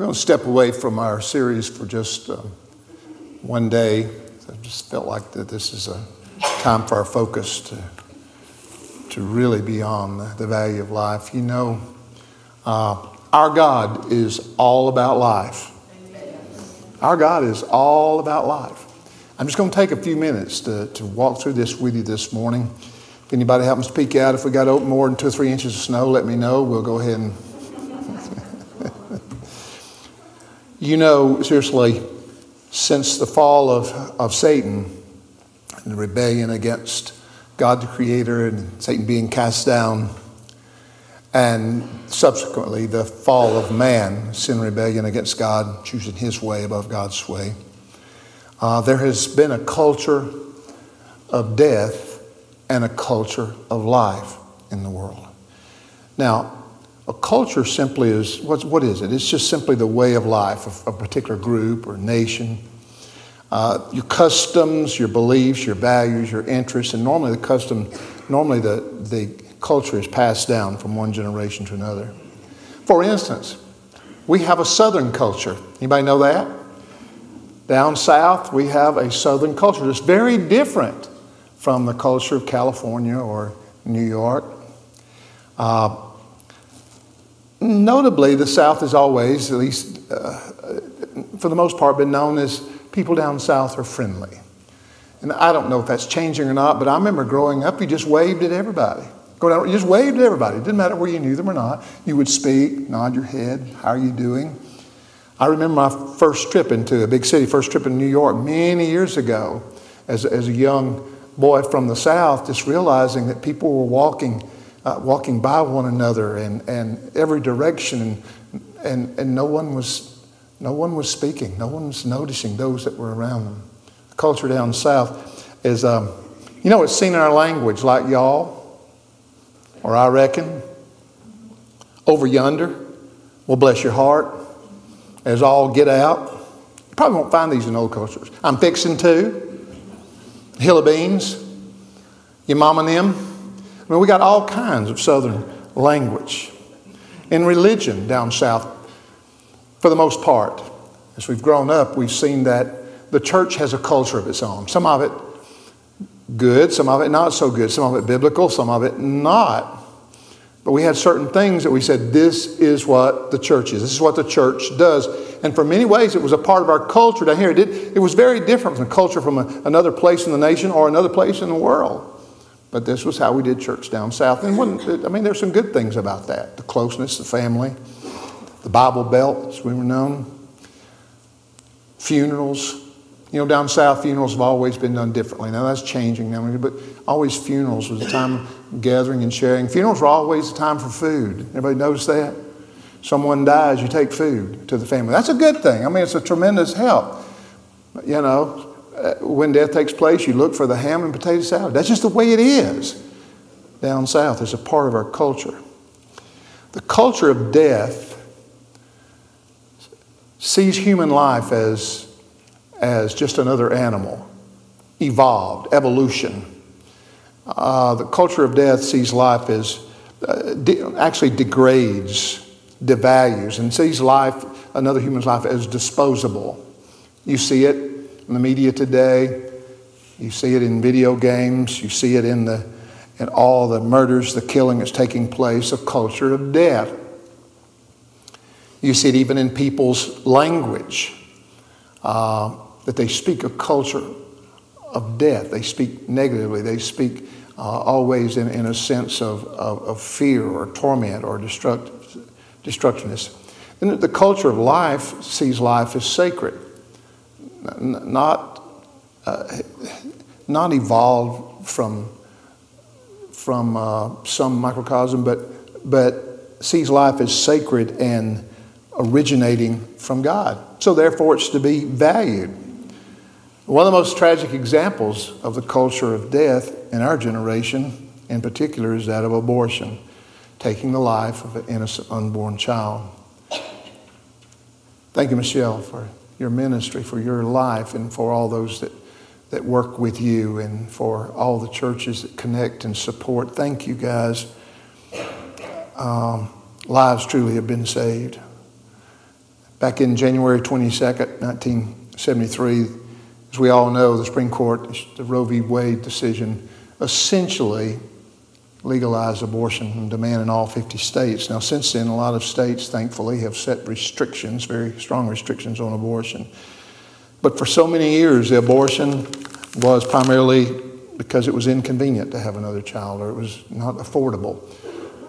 We're going to step away from our series for just one day. I just felt like that this is a time for our focus to really be on the value of life. You know, our God is all about life. Our God is all about life. I'm just going to take a few minutes to walk through this with you this morning. If anybody happens to peek out, if we got to open more than 2 or 3 inches of snow, let me know. We'll go ahead and... You know, seriously, since the fall of Satan and the rebellion against God the Creator and Satan being cast down, and subsequently the fall of man, sin, rebellion against God, choosing his way above God's way, there has been a culture of death and a culture of life in the world. Now, a culture simply is, what is it? It's just simply the way of life of a particular group or nation. Your customs, your beliefs, your values, your interests, and normally the culture is passed down from one generation to another. For instance, we have a Southern culture. Anybody know that? Down south, we have a Southern culture that's very different from the culture of California or New York. Notably, the South is always, at least for the most part, been known as people down south are friendly. And I don't know if that's changing or not, but I remember growing up, you just waved at everybody. You just waved at everybody. It didn't matter whether you knew them or not. You would speak, nod your head, how are you doing? I remember my first trip into a big city, first trip in New York many years ago as a young boy from the South, just realizing that people were walking by one another and every direction, and no one was speaking, no one was noticing those that were around them. The culture down south is, you know, it's seen in our language, like y'all, or I reckon, over yonder, well, bless your heart, as all get out. You probably won't find these in old cultures. I'm fixing to, hill of beans, your mom and them. I mean, we got all kinds of Southern language. In religion down south, for the most part, as we've grown up, we've seen that the church has a culture of its own. Some of it good, some of it not so good, some of it biblical, some of it not. But we had certain things that we said, this is what the church is. This is what the church does. And for many ways, it was a part of our culture down here. It was very different from the culture from another place in the nation or another place in the world. But this was how we did church down south. And there's some good things about that. The closeness, the family, the Bible Belt, as we were known. Funerals. You know, down south, funerals have always been done differently. Now, that's changing now. But always funerals was a time of gathering and sharing. Funerals were always a time for food. Everybody notice that? Someone dies, you take food to the family. That's a good thing. I mean, it's a tremendous help. You know, when death takes place, you look for the ham and potato salad. That's just the way it is down south. It's a part of our culture. The culture of death sees human life as just another animal, evolved, evolution. The culture of death sees life as actually degrades, devalues, and sees life, another human's life, as disposable. You see it in the media today, you see it in video games, you see it in all the murders, the killing that's taking place, a culture of death. You see it even in people's language, that they speak a culture of death. They speak negatively. They speak always in a sense of fear or torment or destructiveness. And the culture of life sees life as sacred. Not evolved from some microcosm, but sees life as sacred and originating from God. So therefore, it's to be valued. One of the most tragic examples of the culture of death in our generation, in particular, is that of abortion, taking the life of an innocent unborn child. Thank you, Michelle, for your ministry, for your life, and for all those that work with you, and for all the churches that connect and support. Thank you, guys. Lives truly have been saved. Back in January 22nd, 1973, as we all know, the Supreme Court, the Roe v. Wade decision, essentially legalized abortion and demand in all 50 states. Now, since then, a lot of states, thankfully, have set restrictions, very strong restrictions on abortion. But for so many years, the abortion was primarily because it was inconvenient to have another child or it was not affordable.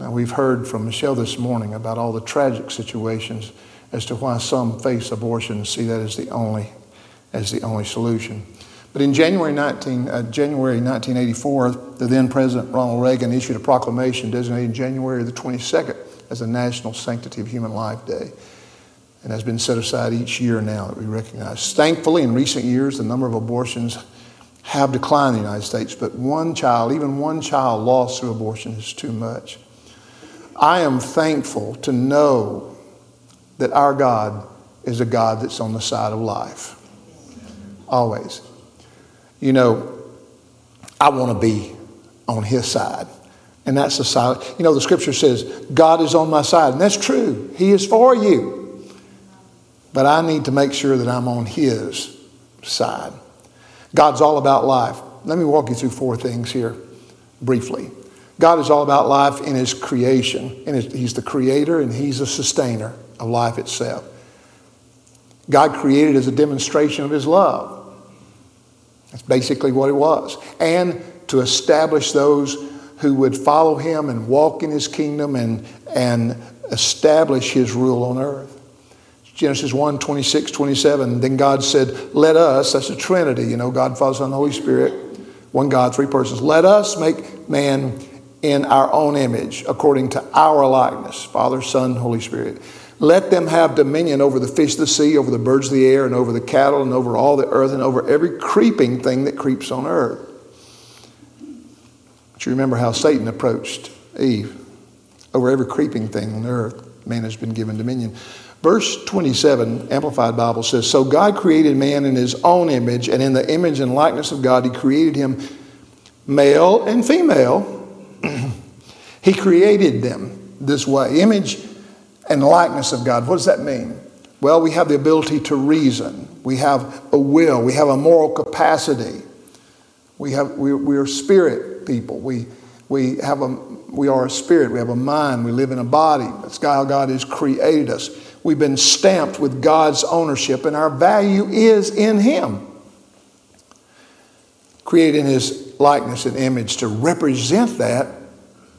Now, we've heard from Michelle this morning about all the tragic situations as to why some face abortion and see that as the only solution. But in January 1984, the then President Ronald Reagan issued a proclamation designating January the 22nd as the National Sanctity of Human Life Day, and has been set aside each year now that we recognize. Thankfully, in recent years, the number of abortions have declined in the United States, but one child, even one child lost through abortion is too much. I am thankful to know that our God is a God that's on the side of life. Always. You know, I want to be on his side. And that's the side. You know, the scripture says, God is on my side. And that's true. He is for you. But I need to make sure that I'm on his side. God's all about life. Let me walk you through four things here briefly. God is all about life in his creation. He's the creator and he's a sustainer of life itself. God created as a demonstration of his love. That's basically what it was. And to establish those who would follow him and walk in his kingdom and establish his rule on earth. Genesis 1, 26, 27. Then God said, let us, that's the Trinity, you know, God, Father, Son, and Holy Spirit, one God, three persons. Let us make man in our own image, according to our likeness, Father, Son, Holy Spirit. Let them have dominion over the fish of the sea, over the birds of the air, and over the cattle, and over all the earth, and over every creeping thing that creeps on earth. But you remember how Satan approached Eve. Over every creeping thing on earth, man has been given dominion. Verse 27, Amplified Bible says, so God created man in his own image, and in the image and likeness of God, he created him male and female. He created them this way. Image and likeness of God. What does that mean? Well, we have the ability to reason. We have a will. We have a moral capacity. We are spirit people. We are a spirit. We have a mind. We live in a body. That's how God has created us. We've been stamped with God's ownership, and our value is in him. Created in his likeness and image to represent that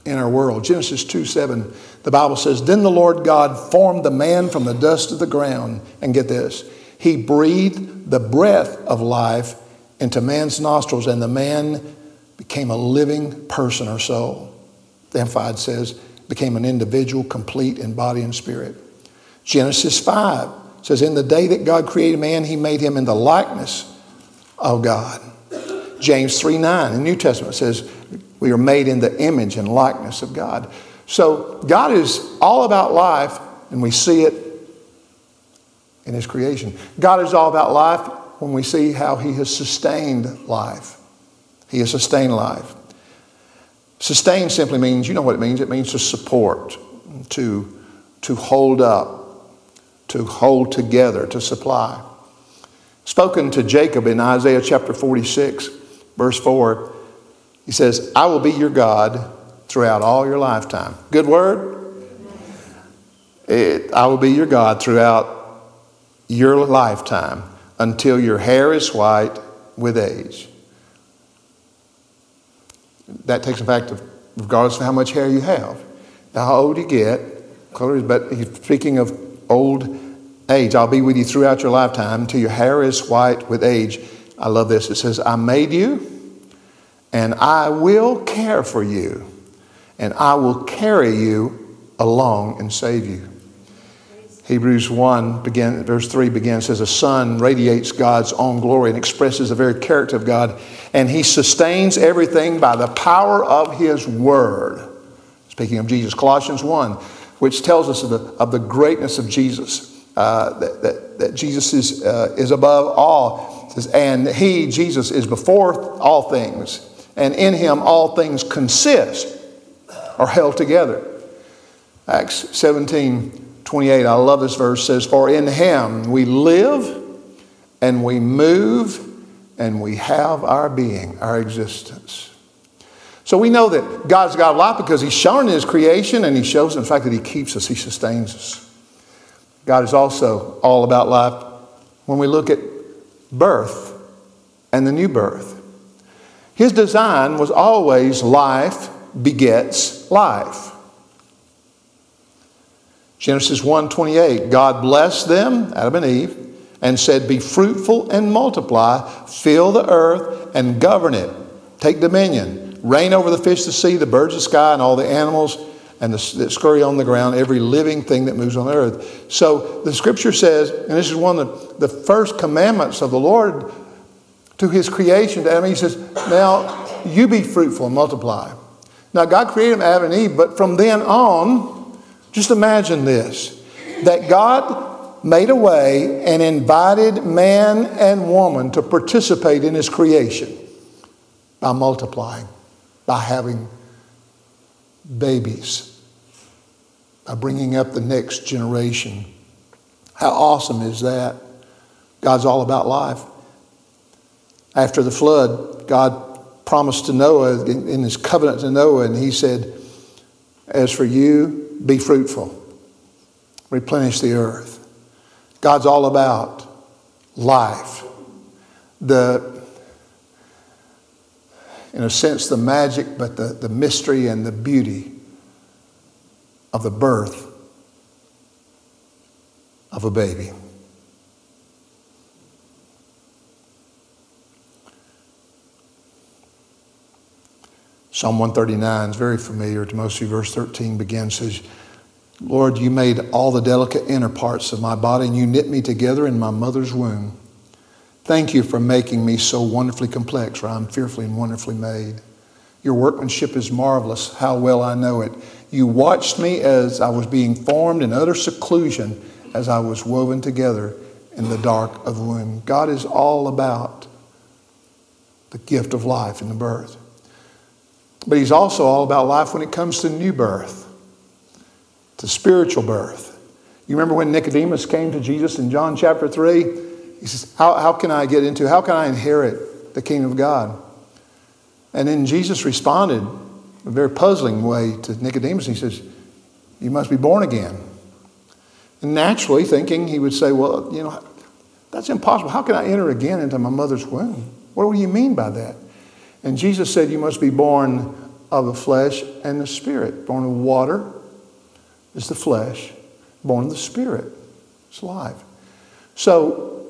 in our world. Genesis 2:7, the Bible says, then the Lord God formed the man from the dust of the ground. And get this, he breathed the breath of life into man's nostrils, and the man became a living person or soul. The Amplified says, became an individual, complete in body and spirit. Genesis 5 says, in the day that God created man, he made him in the likeness of God. James 3:9 in the New Testament says, we are made in the image and likeness of God. So God is all about life, and we see it in his creation. God is all about life when we see how he has sustained life. He has sustained life. Sustain simply means, you know what it means. It means to support, to hold up, to hold together, to supply. Spoken to Jacob in Isaiah chapter 46, verse 4, he says, I will be your God throughout all your lifetime. Good word? I will be your God throughout your lifetime until your hair is white with age. That takes the fact of regardless of how much hair you have. How old you get, but he's speaking of old age. I'll be with you throughout your lifetime until your hair is white with age. I love this. It says, I made you. And I will care for you, and I will carry you along and save you. Hebrews 1, verse 3 begins, says, a son radiates God's own glory and expresses the very character of God, and he sustains everything by the power of his word. Speaking of Jesus, Colossians 1, which tells us of the greatness of Jesus, that Jesus is above all. It says, and he, Jesus, is before all things. And in him all things consist or held together. Acts 17, 28, I love this verse, says, "For in Him we live and we move and we have our being," our existence. So we know that God's God of life because He's shown in His creation, and He shows in the fact that He keeps us, He sustains us. God is also all about life when we look at birth and the new birth. His design was always life begets life. Genesis 1:28, God blessed them, Adam and Eve, and said, "Be fruitful and multiply, fill the earth and govern it. Take dominion, reign over the fish of the sea, the birds of the sky, and all the animals and that scurry on the ground, every living thing that moves on the earth." So the scripture says, and this is one of the first commandments of the Lord to His creation, to Adam and Eve, He says, "Now you be fruitful and multiply." Now God created Adam and Eve, but from then on, just imagine this, that God made a way and invited man and woman to participate in His creation by multiplying, by having babies, by bringing up the next generation. How awesome is that? God's all about life. After the flood, God promised to Noah in His covenant to Noah, and He said, "As for you, be fruitful, replenish the earth." God's all about life. In a sense, the magic, but the mystery and the beauty of the birth of a baby. Psalm 139 is very familiar to most of you. Verse 13 begins, says, "Lord, you made all the delicate inner parts of my body, and you knit me together in my mother's womb. Thank you for making me so wonderfully complex, for I am fearfully and wonderfully made. Your workmanship is marvelous. How well I know it. You watched me as I was being formed in utter seclusion, as I was woven together in the dark of the womb." God is all about the gift of life in the birth. But He's also all about life when it comes to new birth, to spiritual birth. You remember when Nicodemus came to Jesus in John chapter 3? He says, how can I inherit the kingdom of God? And then Jesus responded in a very puzzling way to Nicodemus. He says, "You must be born again." And naturally thinking, he would say, "Well, that's impossible. How can I enter again into my mother's womb? What do you mean by that?" And Jesus said, "You must be born of the flesh and the spirit. Born of water is the flesh, born of the spirit is life." So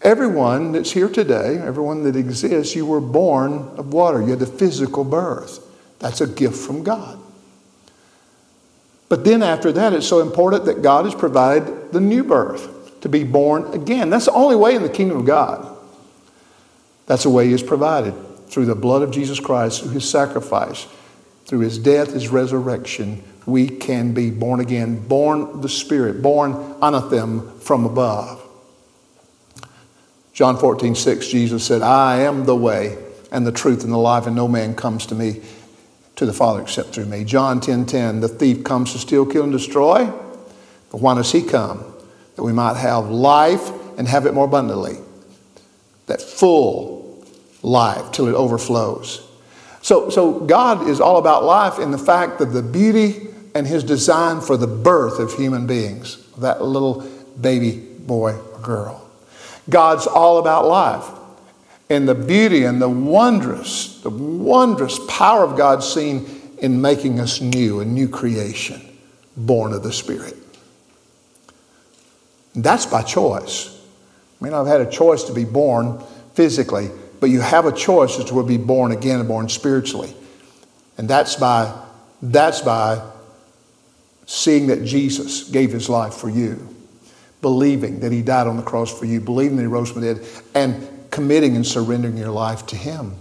everyone that's here today, everyone that exists, you were born of water. You had the physical birth. That's a gift from God. But then after that, it's so important that God has provided the new birth, to be born again. That's the only way in the kingdom of God. That's the way He is provided, through the blood of Jesus Christ, through His sacrifice, through His death, His resurrection. We can be born again, born of the Spirit, born anathem, from above. John 14:6, Jesus said, "I am the way and the truth and the life, and no man comes to me, to the Father, except through me." John 10:10, "The thief comes to steal, kill, and destroy. But why does He come? That we might have life and have it more abundantly." That full life till it overflows. So God is all about life in the fact of the beauty and His design for the birth of human beings, that little baby boy or girl. God's all about life and the beauty and the wondrous power of God seen in making us new, a new creation, born of the Spirit. And that's by choice. I mean, I've had a choice to be born physically, but you have a choice as to be born again and born spiritually. And that's by seeing that Jesus gave His life for you, believing that He died on the cross for you, believing that He rose from the dead, and committing and surrendering your life to Him.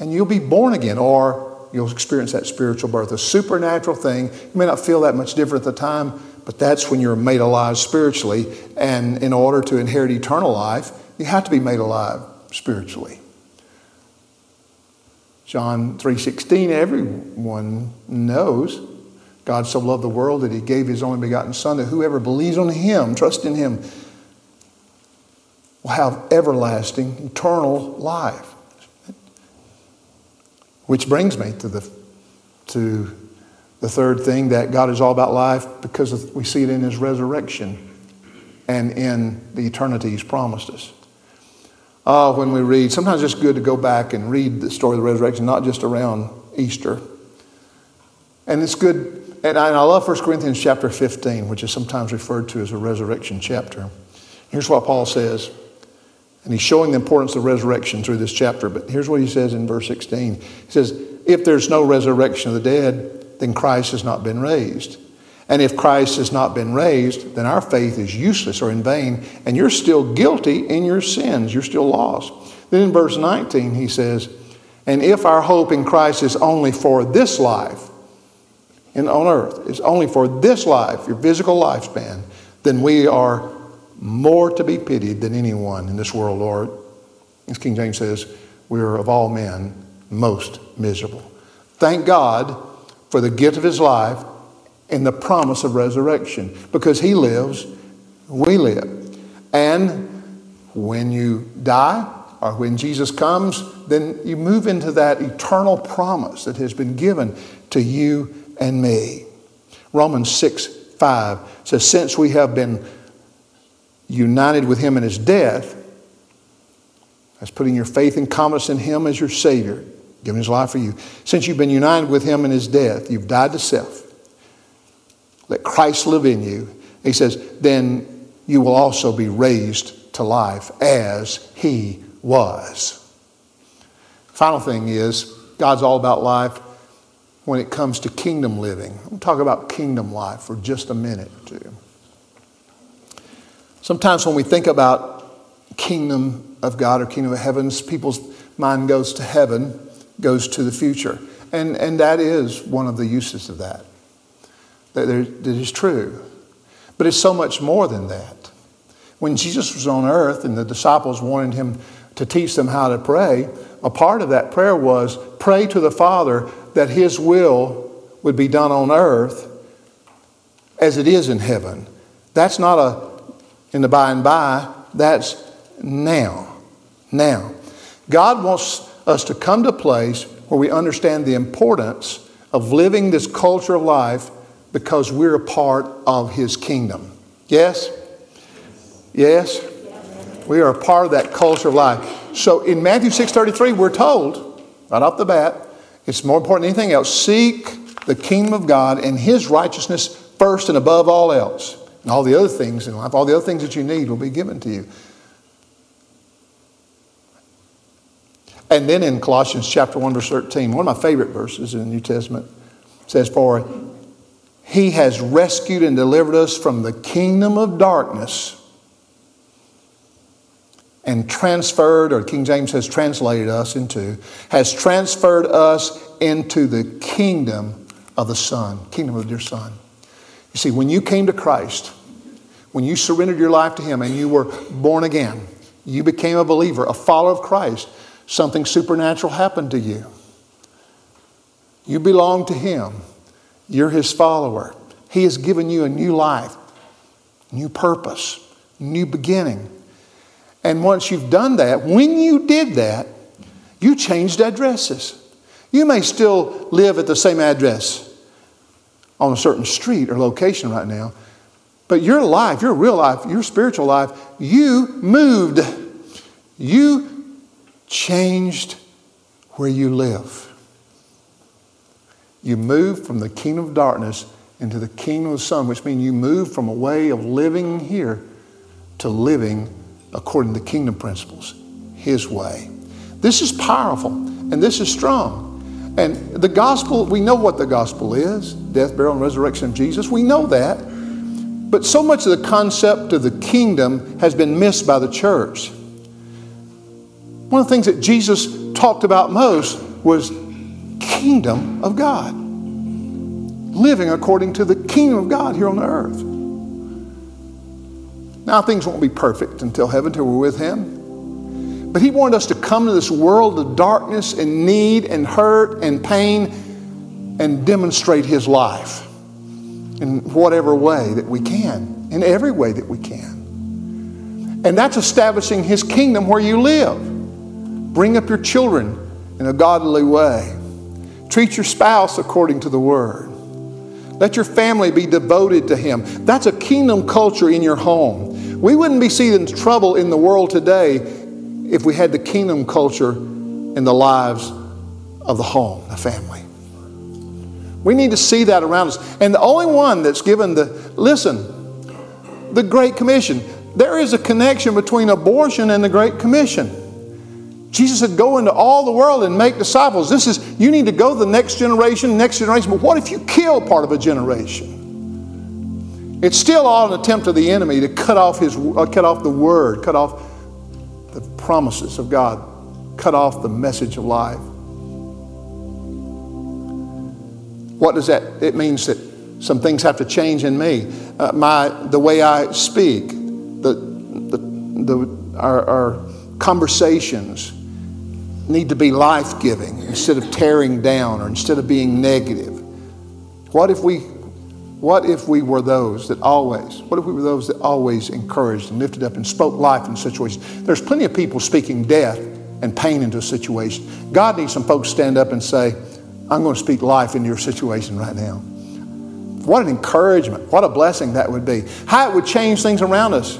And you'll be born again, or you'll experience that spiritual birth, a supernatural thing. You may not feel that much different at the time, but that's when you're made alive spiritually. And in order to inherit eternal life, you have to be made alive spiritually. John 3:16, everyone knows God so loved the world that he gave his only begotten Son, that whoever believes on him, trusts in him, will have everlasting, eternal life. Which brings me to the third thing, that God is all about life because we see it in his resurrection and in the eternity he's promised us. When we read, sometimes it's good to go back and read the story of the resurrection, not just around Easter. And it's good, and I love 1 Corinthians chapter 15, which is sometimes referred to as a resurrection chapter. Here's what Paul says, and he's showing the importance of resurrection through this chapter, but here's what he says in verse 16. He says, if there's no resurrection of the dead, then Christ has not been raised. And if Christ has not been raised, then our faith is useless or in vain, and you're still guilty in your sins. You're still lost. Then in verse 19, he says, and if our hope in Christ is only for this life, and on earth, is only for this life, your physical lifespan, then we are more to be pitied than anyone in this world, Lord. As King James says, we are of all men most miserable. Thank God for the gift of his life and the promise of resurrection. Because he lives, we live. And when you die, or when Jesus comes, then you move into that eternal promise that has been given to you and me. Romans 6:5 says, since we have been united with him in his death, that's putting your faith and confidence in him as your Savior, giving his life for you. Since you've been united with him in his death, you've died to self. Let Christ live in you. He says, then you will also be raised to life as he was. Final thing is, God's all about life when it comes to kingdom living. We'll talk about kingdom life for just a minute or two. Sometimes when we think about kingdom of God or kingdom of heavens, people's mind goes to heaven, goes to the future. And that is one of the uses of that. That is true. But it's so much more than that. When Jesus was on earth and the disciples wanted him to teach them how to pray, a part of that prayer was, pray to the Father that his will would be done on earth as it is in heaven. That's not in the by and by, that's now. Now. God wants us to come to a place where we understand the importance of living this culture of life because we're a part of his kingdom. Yes? Yes? We are a part of that culture of life. So in Matthew 6:33, we're told, right off the bat, it's more important than anything else, seek the kingdom of God and his righteousness first and above all else. And all the other things in life, all the other things that you need will be given to you. And then in Colossians chapter 1, verse 13, one of my favorite verses in the New Testament, says, for he has rescued and delivered us from the kingdom of darkness and transferred, or King James has translated us into, has transferred us into the kingdom of the Son, kingdom of your Son. You see, when you came to Christ, when you surrendered your life to him and you were born again, you became a believer, a follower of Christ, something supernatural happened to you. You belong to him. You're his follower. He has given you a new life, new purpose, new beginning. And once you've done that, when you did that, you changed addresses. You may still live at the same address on a certain street or location right now, but your life, your real life, your spiritual life, you moved. You changed where you live. You moved from the kingdom of darkness into the kingdom of the Son, which means you moved from a way of living here to living according to the kingdom principles, his way. This is powerful and this is strong. And the gospel, we know what the gospel is, death, burial, and resurrection of Jesus. We know that. But so much of the concept of the kingdom has been missed by the church. One of the things that Jesus talked about most was kingdom of God. Living according to the kingdom of God here on earth. Now things won't be perfect until heaven, until we're with him. But he wanted us to come to this world of darkness and need and hurt and pain and demonstrate his life. in whatever way that we can, in every way that we can. And that's establishing His kingdom where you live. Bring up your children in a godly way. Treat your spouse according to the Word. Let your family be devoted to Him. That's a kingdom culture in your home. We wouldn't be seeing trouble in the world today if we had the kingdom culture in the lives of the home, the family. We need to see that around us. And the only one that's given the Great Commission. There is a connection between abortion and the Great Commission. Jesus said, go into all the world and make disciples. You need to go to the next generation. But what if you kill part of a generation? It's still all an attempt of the enemy to cut off the Word, cut off the promises of God, cut off the message of life. What does that? It means that some things have to change in me. The way I speak, our conversations need to be life-giving instead of tearing down or instead of being negative. What if we were those that always encouraged and lifted up and spoke life in situations? There's plenty of people speaking death and pain into a situation. God needs some folks to stand up and say, I'm going to speak life into your situation right now. What an encouragement. What a blessing that would be. How it would change things around us.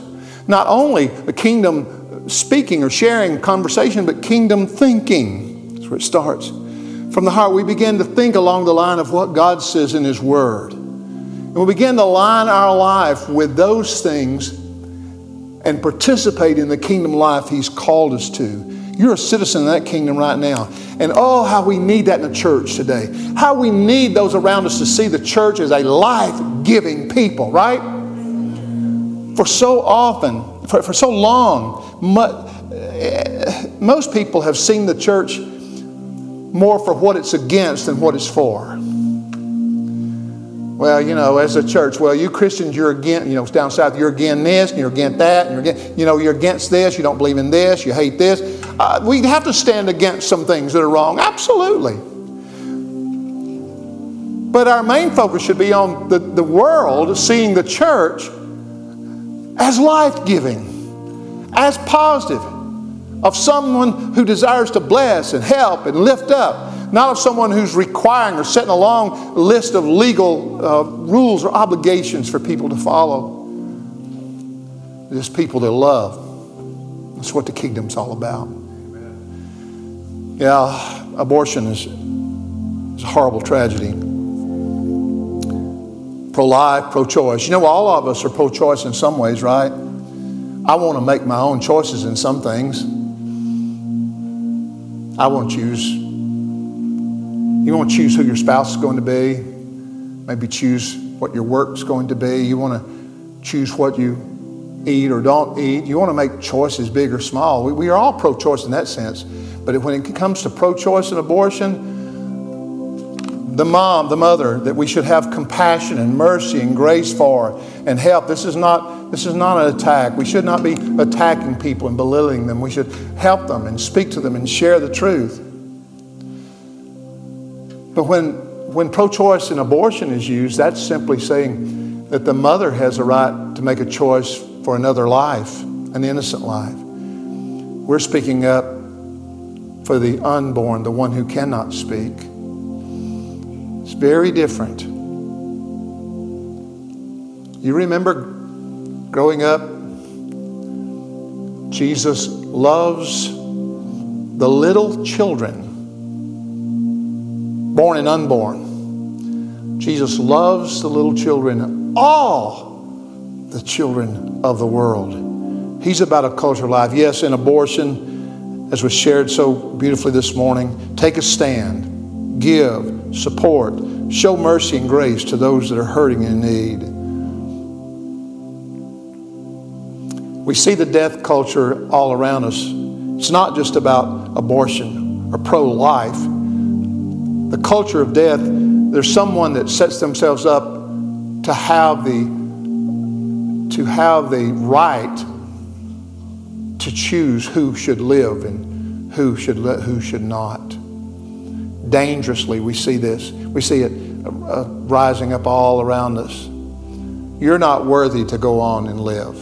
Not only the kingdom speaking or sharing conversation, but kingdom thinking. That's where it starts. From the heart, we begin to think along the line of what God says in His Word. And we begin to line our life with those things and participate in the kingdom life He's called us to. You're a citizen of that kingdom right now. And oh, how we need that in the church today. How we need those around us to see the church as a life-giving people, right? For so long, most people have seen the church more for what it's against than what it's for. Well, as a church, you Christians, you're against, down south, you're against this, and you're against that, and you're against this, you don't believe in this, you hate this. We have to stand against some things that are wrong, absolutely. But our main focus should be on the world seeing the church as life-giving, as positive, of someone who desires to bless and help and lift up. Not of someone who's requiring or setting a long list of legal rules or obligations for people to follow. It's people that love. That's what the kingdom's all about. Amen. Yeah, abortion is a horrible tragedy. Pro-life, pro-choice. All of us are pro-choice in some ways, right? I want to make my own choices in some things. You want to choose who your spouse is going to be. Maybe choose what your work's going to be. You want to choose what you eat or don't eat. You want to make choices big or small. We are all pro-choice in that sense. But when it comes to pro-choice and abortion, the mother that we should have compassion and mercy and grace for and help. This is not an attack. We should not be attacking people and belittling them. We should help them and speak to them and share the truth. But when pro-choice and abortion is used, that's simply saying that the mother has a right to make a choice for another life, an innocent life. We're speaking up for the unborn, the one who cannot speak. It's very different. You remember growing up, Jesus loves the little children. Born and unborn. Jesus loves the little children, all the children of the world. He's about a culture of life. Yes, in abortion, as was shared so beautifully this morning, take a stand, give, support, show mercy and grace to those that are hurting and in need. We see the death culture all around us. It's not just about abortion or pro-life. The culture of death, there's someone that sets themselves up to have the right to choose who should live and who should not. Dangerously, we see this. We see it rising up all around us. You're not worthy to go on and live.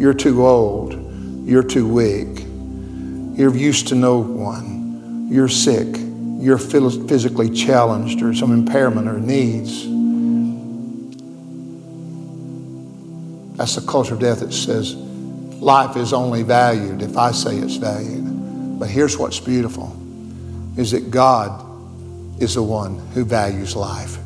You're too old. You're too weak. You're used to no one. You're sick. You're physically challenged or some impairment or needs. That's the culture of death that says life is only valued if I say it's valued. But here's what's beautiful, is that God is the one who values life,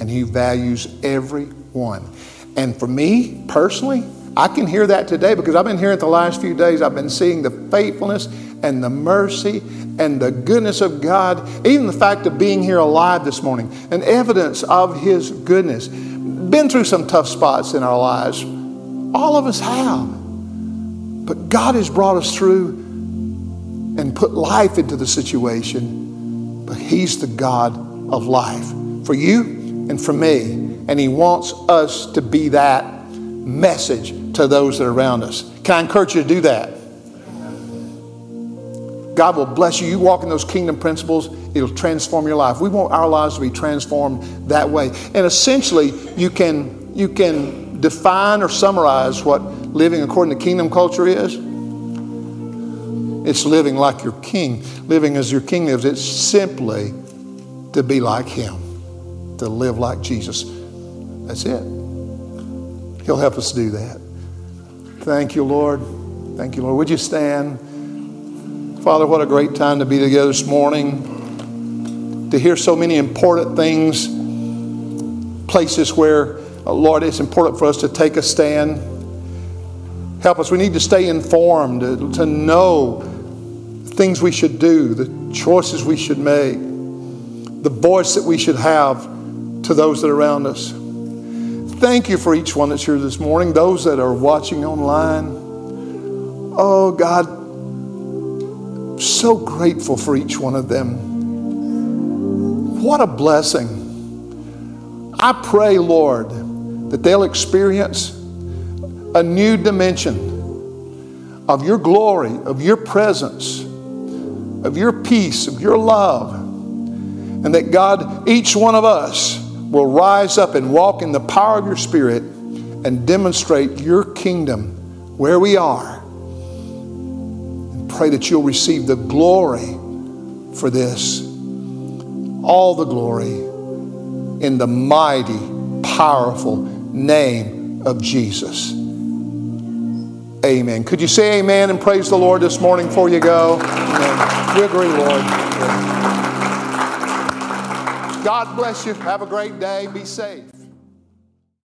and he values everyone. And for me personally, I can hear that today because I've been hearing it the last few days. I've been seeing the faithfulness and the mercy and the goodness of God, even the fact of being here alive this morning, an evidence of his goodness. Been through some tough spots in our lives. All of us have. But God has brought us through and put life into the situation. But he's the God of life for you and for me. And he wants us to be that message to those that are around us. Can I encourage you to do that? God will bless you. You walk in those kingdom principles, it'll transform your life. We want our lives to be transformed that way. And essentially, you can define or summarize what living according to kingdom culture is. It's living like your king, living as your king lives. It's simply to be like him, to live like Jesus. That's it. He'll help us do that. Thank you, Lord. Thank you, Lord. Would you stand? Father, what a great time to be together this morning, to hear so many important things, places where, Lord, it's important for us to take a stand. Help us. We need to stay informed, to know things we should do, the choices we should make, the voice that we should have to those that are around us. Thank you for each one that's here this morning, those that are watching online. Oh, God, so grateful for each one of them. What a blessing. I pray, Lord, that they'll experience a new dimension of your glory, of your presence, of your peace, of your love, and that, God, each one of us will rise up and walk in the power of your Spirit and demonstrate your kingdom where we are. Pray that you'll receive the glory for this, all the glory, in the mighty, powerful name of Jesus. Amen. Could you say amen and praise the Lord this morning before you go? Amen. We agree, Lord. God bless you. Have a great day. Be safe.